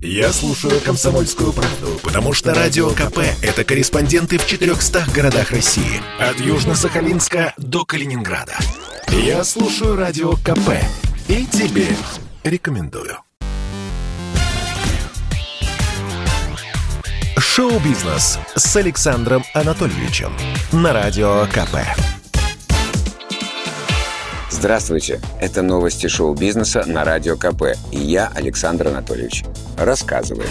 Я слушаю «Комсомольскую правду», потому что Радио КП – это корреспонденты в 400 городах России. От Южно-Сахалинска до Калининграда. Я слушаю Радио КП и тебе рекомендую. Шоу-бизнес с Александром Анатольевичем на Радио КП. Здравствуйте, это новости шоу-бизнеса на Радио КП, и я, Александр Анатольевич. Рассказываю.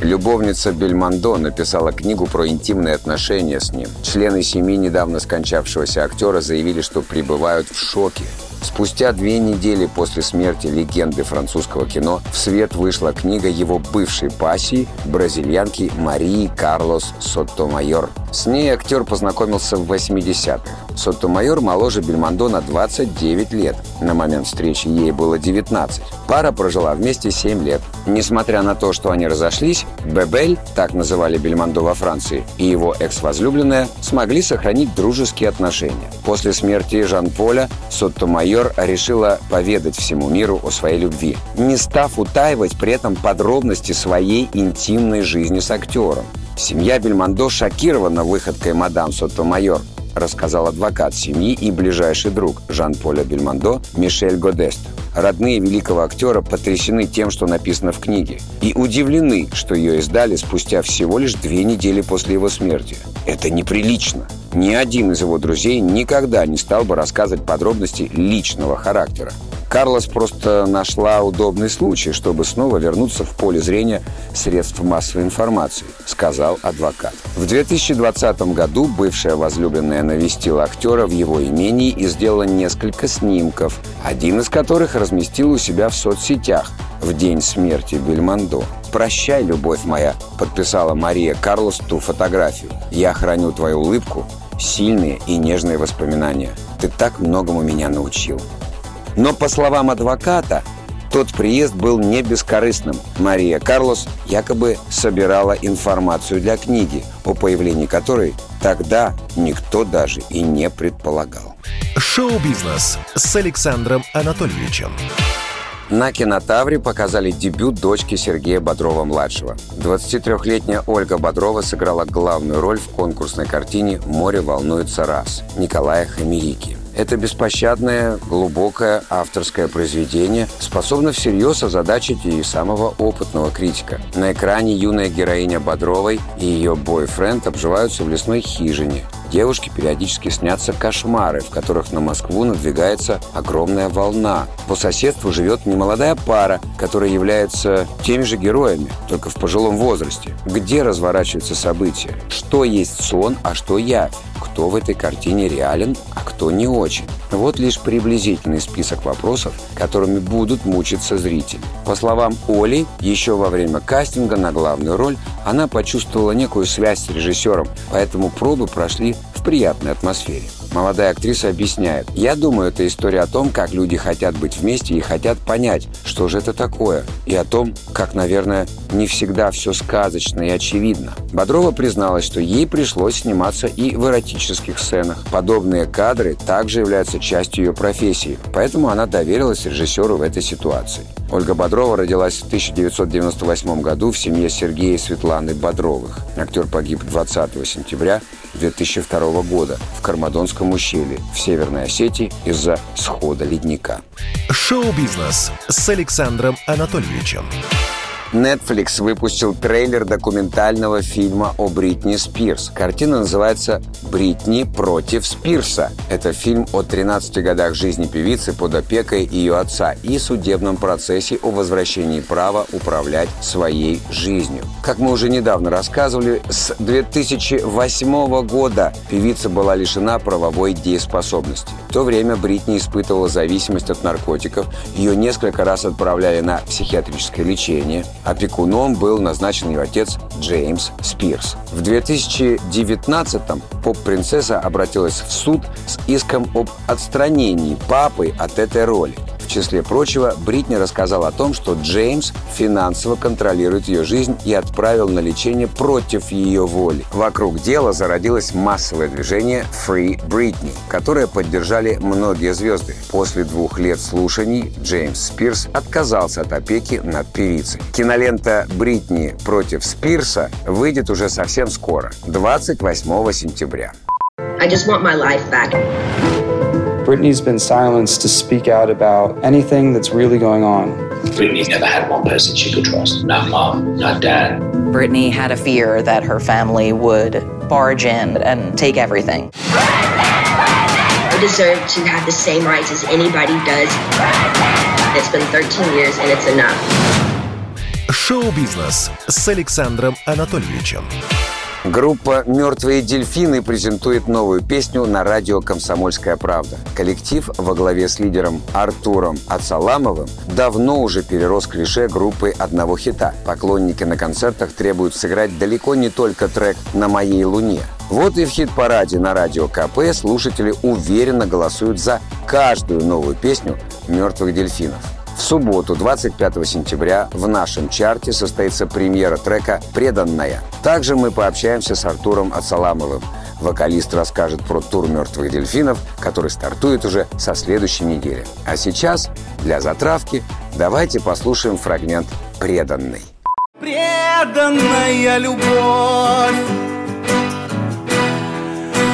Любовница Бельмондо написала книгу про интимные отношения с ним. Члены семьи недавно скончавшегося актера заявили, что пребывают в шоке. Спустя 2 недели после смерти легенды французского кино в свет вышла книга его бывшей пассии, бразильянки Марии Карлос Сотомайор. С ней актер познакомился в 80-х. Сотомайор моложе Бельмондо на 29 лет. На момент встречи ей было 19. Пара прожила вместе 7 лет. Несмотря на то, что они разошлись, Бебель, так называли Бельмондо во Франции, и его экс-возлюбленная смогли сохранить дружеские отношения. После смерти Жан-Поля Сотомайор решила поведать всему миру о своей любви, не став утаивать при этом подробности своей интимной жизни с актером. Семья Бельмондо шокирована выходкой мадам Сотомайор, рассказал адвокат семьи и ближайший друг Жан-Поля Бельмондо Мишель Годест. Родные великого актера потрясены тем, что написано в книге, и удивлены, что ее издали спустя всего лишь 2 недели после его смерти. Это неприлично. Ни один из его друзей никогда не стал бы рассказывать подробности личного характера. Карлос просто нашла удобный случай, чтобы снова вернуться в поле зрения средств массовой информации, сказал адвокат. В 2020 году бывшая возлюбленная навестила актера в его имении и сделала несколько снимков, один из которых разместил у себя в соцсетях в день смерти Бельмондо. «Прощай, любовь моя», подписала Мария Карлос ту фотографию. «Я храню твою улыбку, сильные и нежные воспоминания. Ты так многому меня научил». Но, по словам адвоката, тот приезд был не бескорыстным. Мария Карлос якобы собирала информацию для книги, о появлении которой тогда никто даже и не предполагал. Шоу-бизнес с Александром Анатольевичем. На Кинотавре показали дебют дочки Сергея Бодрова-младшего. 23-летняя Ольга Бодрова сыграла главную роль в конкурсной картине «Море волнуется раз» Николая Хомерики. Это беспощадное, глубокое авторское произведение способно всерьез озадачить и самого опытного критика. На экране юная героиня Бодровой и ее бойфренд обживаются в лесной хижине. Девушке периодически снятся кошмары, в которых на Москву надвигается огромная волна. По соседству живет немолодая пара, которая является теми же героями, только в пожилом возрасте. Где разворачиваются события? Что есть сон, а что явь? Кто в этой картине реален, а кто не очень? Вот лишь приблизительный список вопросов, которыми будут мучиться зрители. По словам Оли, еще во время кастинга на главную роль она почувствовала некую связь с режиссером, поэтому пробы прошли в приятной атмосфере. Молодая актриса объясняет: «Я думаю, это история о том, как люди хотят быть вместе и хотят понять, что же это такое, и о том, как, наверное, не всегда все сказочно и очевидно». Бодрова призналась, что ей пришлось сниматься и в эротических сценах. Подобные кадры также являются частью ее профессии, поэтому она доверилась режиссеру в этой ситуации. Ольга Бодрова родилась в 1998 году в семье Сергея и Светланы Бодровых. Актер погиб 20 сентября 2002 года в Кармадонском ущелье в Северной Осетии из-за схода ледника. Шоу-бизнес с Александром Анатольевичем. Нетфликс выпустил трейлер документального фильма о Бритни Спирс. Картина называется «Бритни против Спирса». Это фильм о 13 годах жизни певицы под опекой ее отца и судебном процессе о возвращении права управлять своей жизнью. Как мы уже недавно рассказывали, с 2008 года певица была лишена правовой дееспособности. В то время Бритни испытывала зависимость от наркотиков, ее несколько раз отправляли на психиатрическое лечение. Опекуном был назначен ее отец Джеймс Спирс. В 2019-м поп-принцесса обратилась в суд с иском об отстранении папы от этой роли. В числе прочего, Бритни рассказала о том, что Джеймс финансово контролирует ее жизнь и отправил на лечение против ее воли. Вокруг дела зародилось массовое движение «Free Britney», которое поддержали многие звезды. После 2 лет слушаний Джеймс Спирс отказался от опеки над певицей. Кинолента «Бритни против Спирса» выйдет уже совсем скоро, 28 сентября. I just want my life back. Britney's been silenced to speak out about anything that's really going on. Britney's never had one person she could trust. Not mom, not dad. Britney had a fear that her family would barge in and take everything. I deserve to have the same rights as anybody does. It's been 13 years and it's enough. Шоу-бизнес с Александром Анатольевичем. Группа «Мертвые дельфины» презентует новую песню на радио «Комсомольская правда». Коллектив во главе с лидером Артуром Ацаламовым давно уже перерос клише группы одного хита. Поклонники на концертах требуют сыграть далеко не только трек «На моей луне». Вот и в хит-параде на радио КП слушатели уверенно голосуют за каждую новую песню «Мертвых дельфинов». В субботу, 25 сентября, в нашем чарте состоится премьера трека «Преданная». Также мы пообщаемся с Артуром Ацаламовым. Вокалист расскажет про тур «Мертвых дельфинов», который стартует уже со следующей недели. А сейчас, для затравки, давайте послушаем фрагмент «Преданный». Преданная любовь,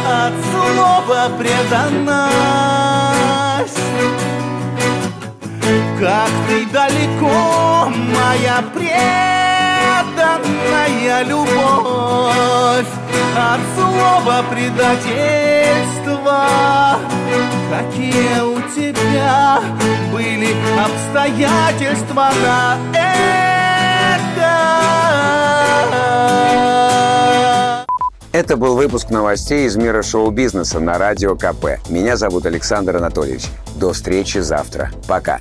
от слова преданность. Как ты далеко, моя преданная любовь, от слова предательства. Какие у тебя были обстоятельства на это? Это был выпуск новостей из мира шоу-бизнеса на Радио КП. Меня зовут Александр Анатольевич. До встречи завтра. Пока.